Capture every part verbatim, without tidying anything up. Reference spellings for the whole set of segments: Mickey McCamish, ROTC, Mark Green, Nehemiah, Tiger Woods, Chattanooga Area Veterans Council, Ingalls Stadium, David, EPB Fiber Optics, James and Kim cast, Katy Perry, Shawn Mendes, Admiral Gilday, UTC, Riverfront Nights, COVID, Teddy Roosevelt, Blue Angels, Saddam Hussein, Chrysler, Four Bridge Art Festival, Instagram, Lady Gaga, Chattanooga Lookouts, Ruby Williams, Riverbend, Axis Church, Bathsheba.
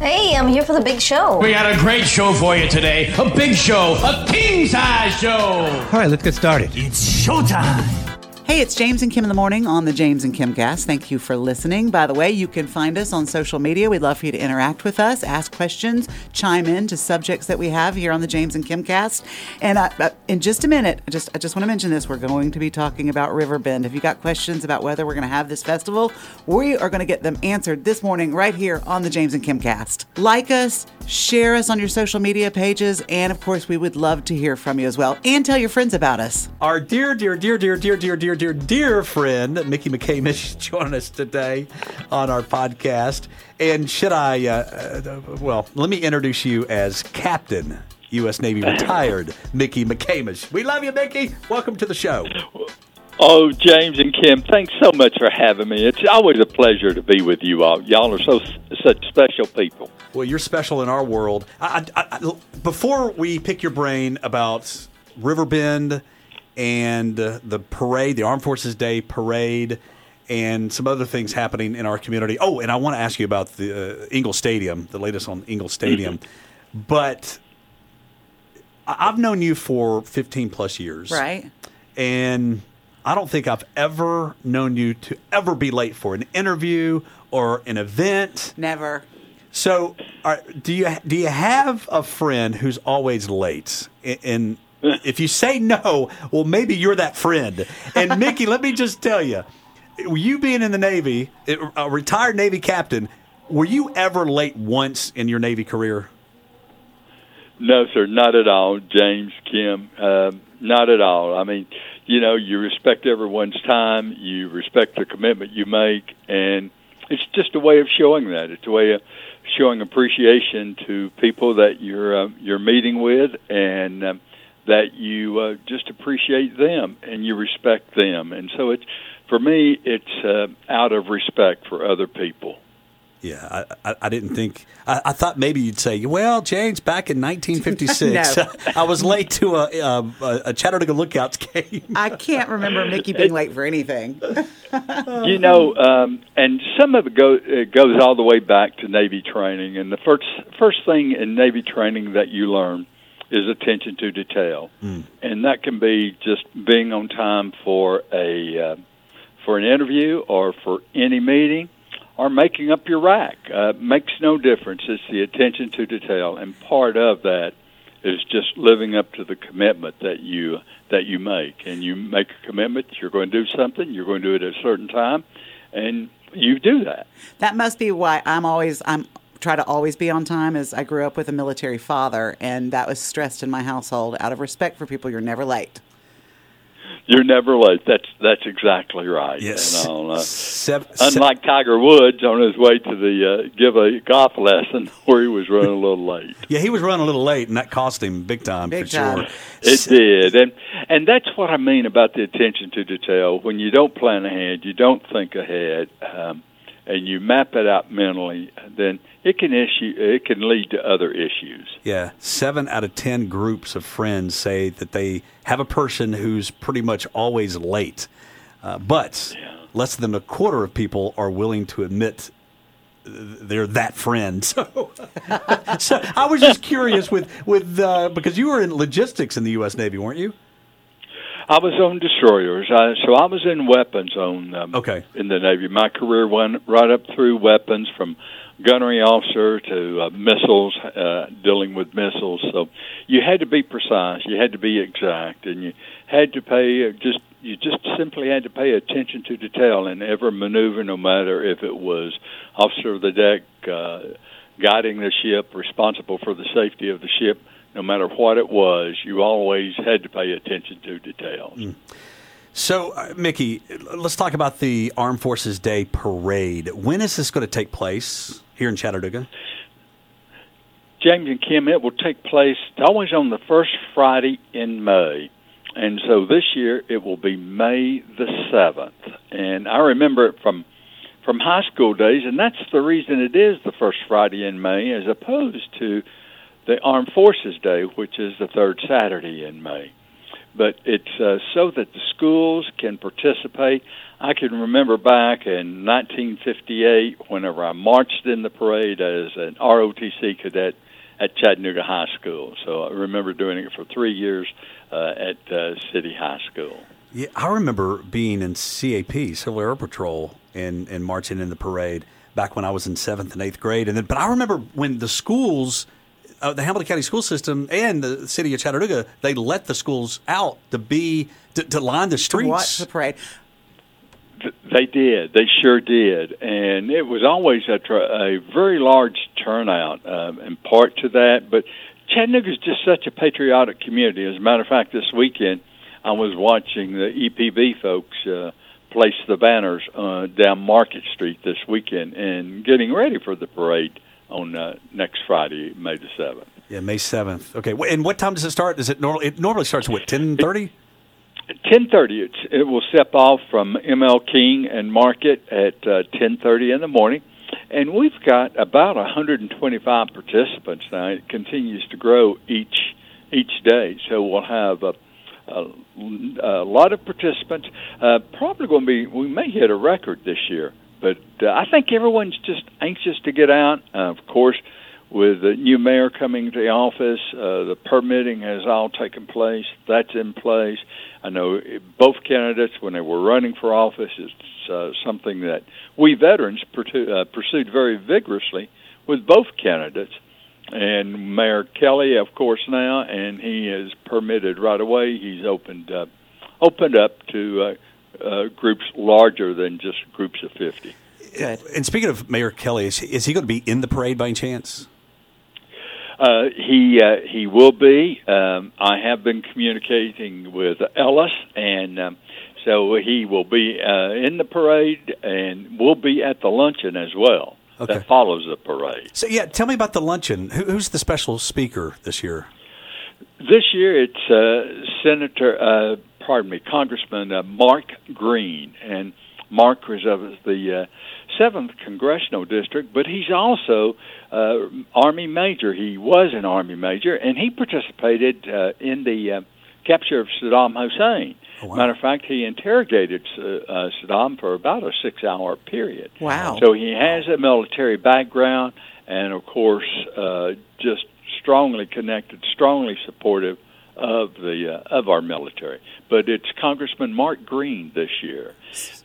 Hey, I'm here for the big show. We got a great show for you today. A big show. A king-size show. All right, let's get started. It's showtime. Hey, it's James and Kim in the morning on the James and Kim cast. Thank you for listening. By the way, you can find us on social media. We'd love for you to interact with us, ask questions, chime in to subjects that we have here on the James and Kim cast. And I, I, in just a minute, I just I just want to mention this. We're going to be talking about Riverbend. If you got questions about whether we're going to have this festival, we are going to get them answered this morning right here on the James and Kim cast. Like us, share us on your social media pages, and of course, we would love to hear from you as well. And tell your friends about us. Our dear, dear, dear, dear, dear, dear, dear, Dear, dear friend, Mickey McCamish, join us today on our podcast. And should I, uh, uh, well, let me introduce you as Captain, U S Navy retired, Mickey McCamish. We love you, Mickey. Welcome to the show. Oh, James and Kim, thanks so much for having me. It's always a pleasure to be with you all. Y'all are so such special people. Well, you're special in our world. I, I, I, before we pick your brain about Riverbend and uh, the parade, the Armed Forces Day Parade, and some other things happening in our community. Oh, and I want to ask you about the uh, Ingalls Stadium, the latest on Ingalls Stadium. Mm-hmm. But I've known you for fifteen plus years. Right. And I don't think I've ever known you to ever be late for an interview or an event. Never. So are, do you do you have a friend who's always late in, in if you say no, well, maybe you're that friend. And, Mickey, let me just tell you, you being in the Navy, a retired Navy captain, were you ever late once in your Navy career? No, sir, not at all, James, Kim, uh, not at all. I mean, you know, you respect everyone's time. You respect the commitment you make. And it's just a way of showing that. It's a way of showing appreciation to people that you're, uh, you're meeting with and um, – that you uh, just appreciate them and you respect them. And so it's, for me, it's uh, out of respect for other people. Yeah, I, I, I didn't think – I thought maybe you'd say, well, James, back in nineteen fifty-six, no. I was late to a, a, a Chattanooga Lookouts game. I can't remember Mickey being it, late for anything. You know, um, and some of it, go, it goes all the way back to Navy training. And the first first thing in Navy training that you learn is attention to detail, mm. and that can be just being on time for a uh, for an interview or for any meeting, or making up your rack. Uh, makes no difference. It's the attention to detail, and part of that is just living up to the commitment that you that you make. And you make a commitment that you're going to do something. You're going to do it at a certain time, and you do that. That must be why I'm always I'm. try to always be on time, as I grew up with a military father, and that was stressed in my household. Out of respect for people, you're never late. You're never late. That's that's exactly right. Yes. And on, uh, Seb- unlike Tiger Woods on his way to the uh, give a golf lesson, where he was running a little late. Yeah, he was running a little late, and that cost him big time big for time. sure. It so- did, and and that's what I mean about the attention to detail. When you don't plan ahead, you don't think ahead, um, and you map it out mentally, then it can issue. It can lead to other issues. Yeah, seven out of ten groups of friends say that they have a person who's pretty much always late, uh, but yeah. less than a quarter of people are willing to admit they're that friend. So, so I was just curious with with uh, because you were in logistics in the U S Navy, weren't you? I was on destroyers, I, so I was in weapons on um, okay. in the Navy. My career went right up through weapons, from gunnery officer to uh, missiles, uh, dealing with missiles. So you had to be precise, you had to be exact, and you had to pay just you just simply had to pay attention to detail in every maneuver, no matter if it was officer of the deck, uh, guiding the ship, responsible for the safety of the ship. No matter what it was, you always had to pay attention to details. Mm. So, uh, Mickey, let's talk about the Armed Forces Day Parade. When is this going to take place here in Chattanooga? James and Kim, it will take place always on the first Friday in May. And so this year it will be May the seventh. And I remember it from, from high school days, and that's the reason it is the first Friday in May as opposed to the Armed Forces Day, which is the third Saturday in May. but it's uh, so that the schools can participate. I can remember back in nineteen fifty-eight, whenever I marched in the parade as an R O T C cadet at Chattanooga High School. So I remember doing it for three years uh, at uh, City High School. Yeah, I remember being in C A P, Civil Air Patrol, and, and marching in the parade back when I was in seventh and eighth grade. And then, but I remember when the schools... Uh, the Hamilton County school system and the city of Chattanooga, they let the schools out to be to, to line the streets. Watch the parade. They did. They sure did. And it was always a, a very large turnout um, in part to that. But Chattanooga is just such a patriotic community. As a matter of fact, this weekend I was watching the E P B folks uh, place the banners uh, down Market Street this weekend and getting ready for the parade on uh, next Friday, May the seventh. Yeah, May seventh. Okay, and what time does it start? Does it normally it normally starts what, ten thirty? ten thirty. It, it will step off from M L King and Market at uh, ten thirty in the morning, and we've got about one hundred twenty-five participants now. It continues to grow each each day, so we'll have a A, a lot of participants. Uh, probably going to be. We may hit a record this year. But uh, I think everyone's just anxious to get out. Uh, of course, with the new mayor coming to the office, uh, the permitting has all taken place. That's in place. I know both candidates, when they were running for office, it's uh, something that we veterans per- uh, pursued very vigorously with both candidates. And Mayor Kelly, of course, now, and he is permitted right away. He's opened up, opened up to... Uh, Uh, groups larger than just groups of fifty. And speaking of Mayor Kelly, is he, is he going to be in the parade by any chance? Uh, he uh, he will be. Um, I have been communicating with Ellis, and um, so he will be uh, in the parade and will be at the luncheon as well. Okay. That follows the parade. So, yeah, tell me about the luncheon. Who, who's the special speaker this year? This year it's uh, Senator... Uh, Pardon me, Congressman uh, Mark Green, and Mark was of the seventh uh, Congressional District, but he's also uh, Army Major. He was an Army Major, and he participated uh, in the uh, capture of Saddam Hussein. Oh, wow. Matter of fact, he interrogated uh, uh, Saddam for about a six-hour period. Wow! So he has a military background, and of course, uh, just strongly connected, strongly supportive of the uh, of our military. But it's Congressman Mark Green this year.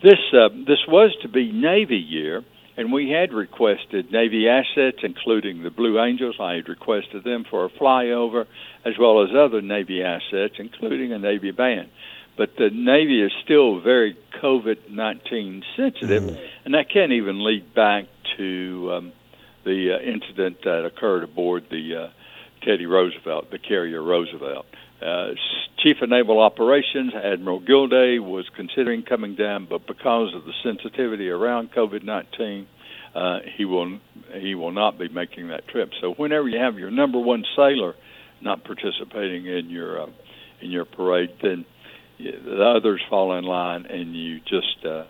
This uh, this was to be Navy year, and we had requested Navy assets, including the Blue Angels. I had requested them for a flyover, as well as other Navy assets, including a Navy band. But the Navy is still very COVID nineteen sensitive, mm-hmm. and that can't even lead back to um, the uh, incident that occurred aboard the uh, Teddy Roosevelt, the carrier Roosevelt. Uh, Chief of Naval Operations, Admiral Gilday, was considering coming down, but because of the sensitivity around COVID nineteen, uh, he will he will not be making that trip. So whenever you have your number one sailor not participating in your uh, in your parade, then the others fall in line, and you just uh,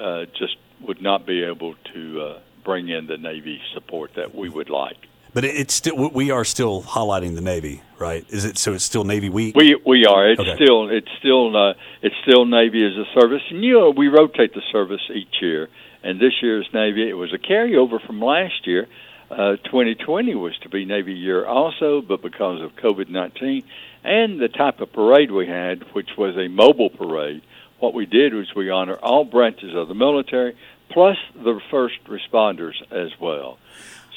uh, just would not be able to uh, bring in the Navy support that we would like. But it's still we are still highlighting the Navy, right? Is it so? It's still Navy week. We we are. It's okay. still it's still uh, it's still Navy as a service, and you know we rotate the service each year. And this year's Navy, it was a carryover from last year. Uh, twenty twenty was to be Navy year also, but because of COVID nineteen and the type of parade we had, which was a mobile parade, what we did was we honor all branches of the military plus the first responders as well.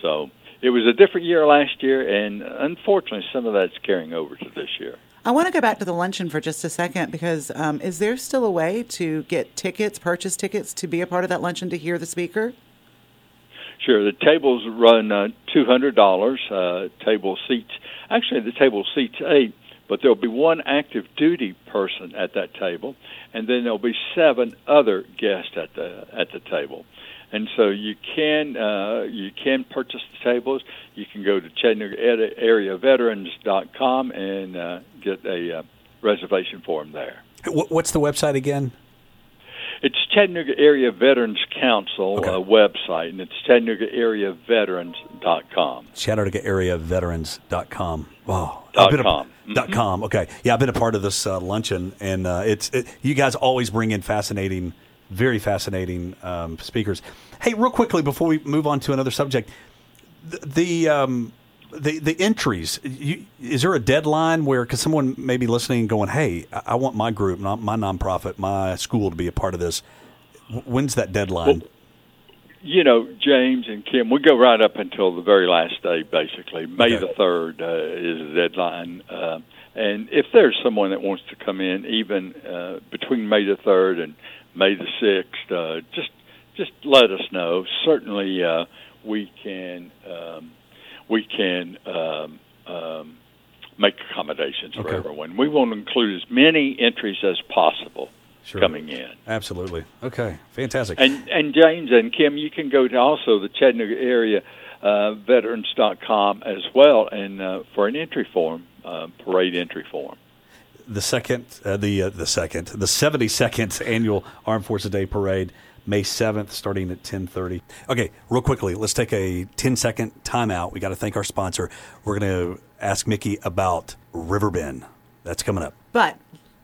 So. It was a different year last year, and unfortunately, some of that's carrying over to this year. I want to go back to the luncheon for just a second, because um, is there still a way to get tickets, purchase tickets, to be a part of that luncheon to hear the speaker? Sure. The tables run uh, two hundred dollars, uh, table seats. Actually, the table seats eight, but there'll be one active duty person at that table, and then there'll be seven other guests at the at the table. And so you can uh, you can purchase the tables. You can go to Chattanooga Area Veterans dot com and uh, get a uh, reservation form there. What's the website again? It's Chattanooga Area Veterans Council okay. uh, website, and it's Chattanooga Area Veterans dot com. Chattanooga Area Veterans dot com. Wow. Dot com. Mm-hmm. Dot com. Okay. Yeah, I've been a part of this uh, luncheon, and uh, it's it, you guys always bring in fascinating, very fascinating um, speakers. Hey, real quickly before we move on to another subject, the the um, the, the entries. You, is there a deadline where, because someone may be listening and going, "Hey, I, I want my group, not my nonprofit, my school to be a part of this." When's that deadline? Well, you know, James and Kim, we go right up until the very last day, basically. May okay. the third uh, is the deadline. Uh, and if there's someone that wants to come in, even uh, between May the third and May the sixth, uh, just just let us know. Certainly, uh, we can um, we can um, um, make accommodations okay. for everyone. We want to include as many entries as possible. Sure. Coming in. Absolutely. Okay. Fantastic. And and James and Kim, you can go to also the Chattanooga Area uh, veterans dot com as well, and uh, for an entry form, uh, parade entry form. The second, uh, the uh, the second, the seventy-second annual Armed Forces Day Parade, May seventh, starting at ten thirty. Okay, real quickly, let's take a ten-second timeout. We got to thank our sponsor. We're going to ask Mickey about Riverbend. That's coming up. But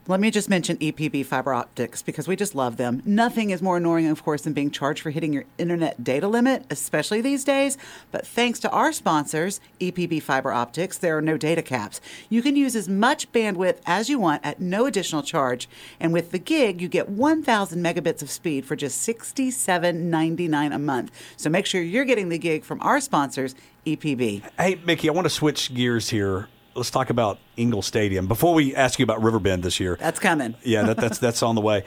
let me just mention E P B Fiber Optics, because we just love them. Nothing is more annoying, of course, than being charged for hitting your internet data limit, especially these days. But thanks to our sponsors, E P B Fiber Optics, there are no data caps. You can use as much bandwidth as you want at no additional charge. And with the gig, you get one thousand megabits of speed for just sixty-seven dollars and ninety-nine cents a month. So make sure you're getting the gig from our sponsors, E P B. Hey, Mickey, I want to switch gears here. Let's talk about Ingalls Stadium before we ask you about Riverbend this year. That's coming. Yeah, that, that's that's on the way.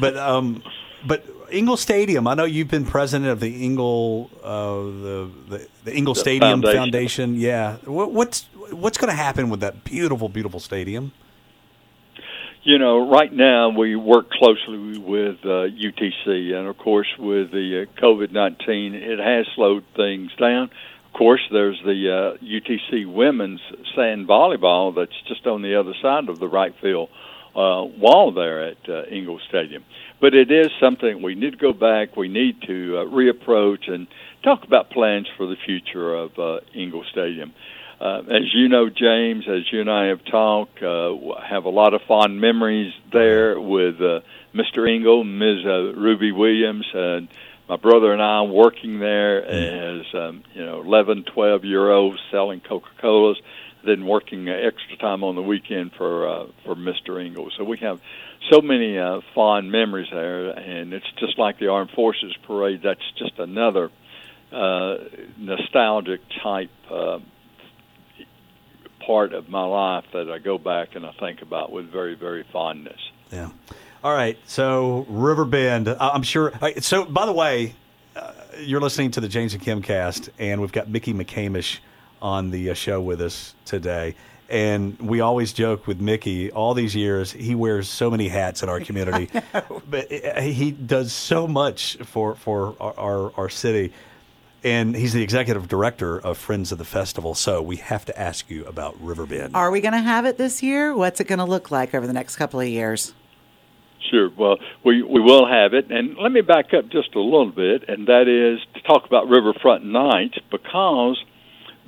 But um, but Ingalls Stadium, I know you've been president of the Ingalls uh, the, the the Ingalls the Stadium Foundation. Foundation. Yeah, what, what's what's going to happen with that beautiful, beautiful stadium? You know, right now we work closely with uh, U T C, and of course with the uh, COVID nineteen, it has slowed things down. Of course, there's the uh, U T C women's sand volleyball that's just on the other side of the right field uh, wall there at uh, Ingalls Stadium. But it is something we need to go back. We need to uh, reapproach and talk about plans for the future of uh, Ingalls Stadium. Uh, as you know, James, as you and I have talked, uh, have a lot of fond memories there with uh, Mister Ingalls, Miz Uh, Ruby Williams, and my brother and I working there as, um, you know, eleven, twelve-year-olds selling Coca-Colas, then working extra time on the weekend for uh, for Mister Ingalls. So we have so many uh, fond memories there, and it's just like the Armed Forces Parade. That's just another uh, nostalgic-type uh, part of my life that I go back and I think about with very, very fondness. Yeah. All right, so Riverbend, I'm sure. So, by the way, uh, you're listening to the James and Kim cast, and we've got Mickey McCamish on the show with us today. And we always joke with Mickey, all these years, he wears so many hats in our community. But he does so much for, for our, our, our city. And he's the executive director of Friends of the Festival, so we have to ask you about Riverbend. Are we going to have it this year? What's it going to look like over the next couple of years? Sure. Well, we, we will have it. And let me back up just a little bit, and that is to talk about Riverfront Nights, because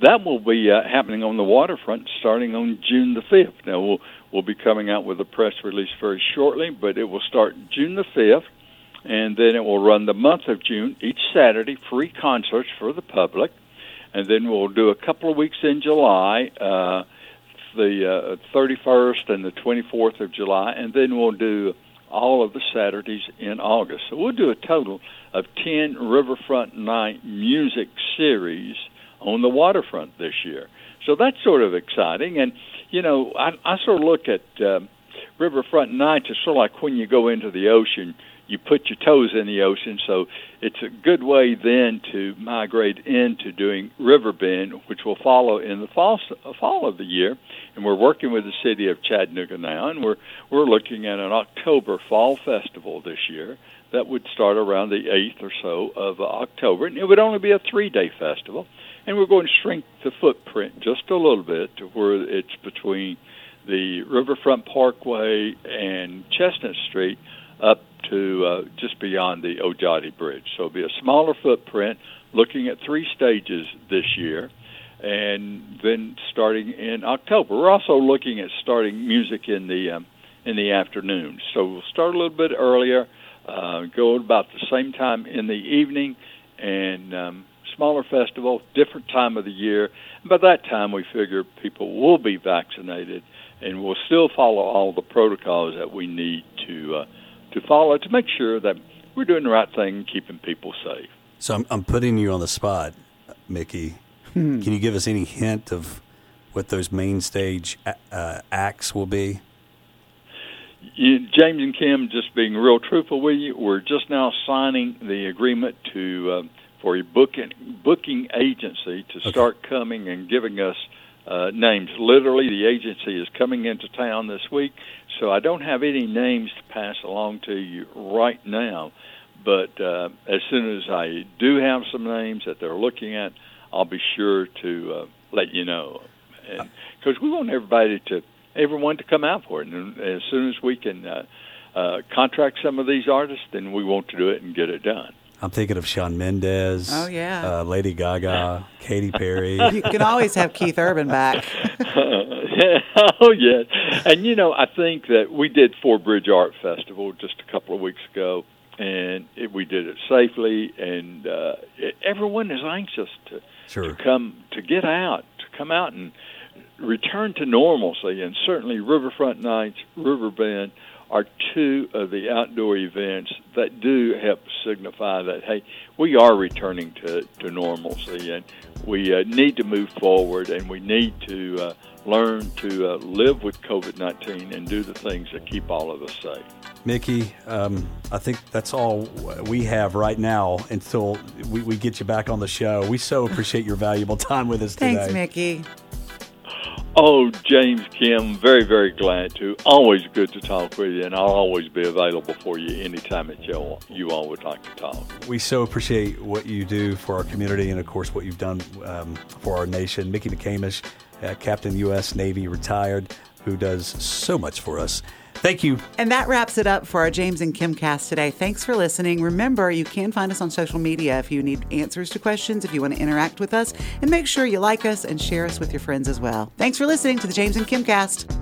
that will be uh, happening on the waterfront starting on June the fifth. Now, we'll, we'll be coming out with a press release very shortly, but it will start June the fifth, and then it will run the month of June, each Saturday, free concerts for the public. And then we'll do a couple of weeks in July, uh, the uh, thirty-first and the twenty-fourth of July, and then we'll do all of the Saturdays in August. So we'll do a total of ten Riverfront Night music series on the waterfront this year. So that's sort of exciting. And, you know, I, I sort of look at uh, Riverfront Nights as sort of like when you go into the ocean, you put your toes in the ocean. So it's a good way then to migrate into doing Riverbend, which will follow in the fall, fall of the year. And we're working with the city of Chattanooga now, and we're we're looking at an October fall festival this year that would start around the eighth or so of October. And it would only be a three-day festival. And we're going to shrink the footprint just a little bit to where it's between the Riverfront Parkway and Chestnut Street up to uh, just beyond the Olgiati Bridge. So it'll be a smaller footprint, looking at three stages this year, and then starting in October. We're also looking at starting music in the um, in the afternoon. So we'll start a little bit earlier, uh, go about the same time in the evening, and um, smaller festival, different time of the year. And by that time, we figure people will be vaccinated, and we'll still follow all the protocols that we need to uh, to follow to make sure that we're doing the right thing and keeping people safe. So I'm, I'm putting you on the spot, Mickey. Hmm. Can you give us any hint of what those main stage uh, acts will be? You, James and Kim, just being real truthful with you, we're just now signing the agreement to uh, for a booking, booking agency to okay. start coming and giving us uh, names. Literally, the agency is coming into town this week, so I don't have any names to pass along to you right now. But uh, as soon as I do have some names that they're looking at, I'll be sure to uh, let you know. Because we want everybody to, everyone to come out for it. And as soon as we can uh, uh, contract some of these artists, then we want to do it and get it done. I'm thinking of Shawn Mendes. Oh, yeah. Uh, Lady Gaga, yeah. Katy Perry. You can always have Keith Urban back. uh, yeah. Oh, yes. And, you know, I think that we did Four Bridge Art Festival just a couple of weeks ago. And it, we did it safely, and uh, it, everyone is anxious to, sure. to come to get out, to come out and return to normalcy. And certainly, Riverfront Nights, Riverbend are two of the outdoor events that do help signify that hey, we are returning to, to normalcy, and we uh, need to move forward, and we need to uh, learn to uh, live with COVID nineteen and do the things that keep all of us safe. Mickey, um, I think that's all we have right now until we, we get you back on the show. We so appreciate your valuable time with us today. Thanks, Mickey. Oh, James, Kim, very, very glad to. Always good to talk with you, and I'll always be available for you anytime that you, you all would like to talk. We so appreciate what you do for our community and, of course, what you've done um, for our nation. Mickey McCamish, uh, Captain U S Navy, retired, who does so much for us. Thank you. And that wraps it up for our James and Kim cast today. Thanks for listening. Remember, you can find us on social media if you need answers to questions, if you want to interact with us. And make sure you like us and share us with your friends as well. Thanks for listening to the James and Kim cast.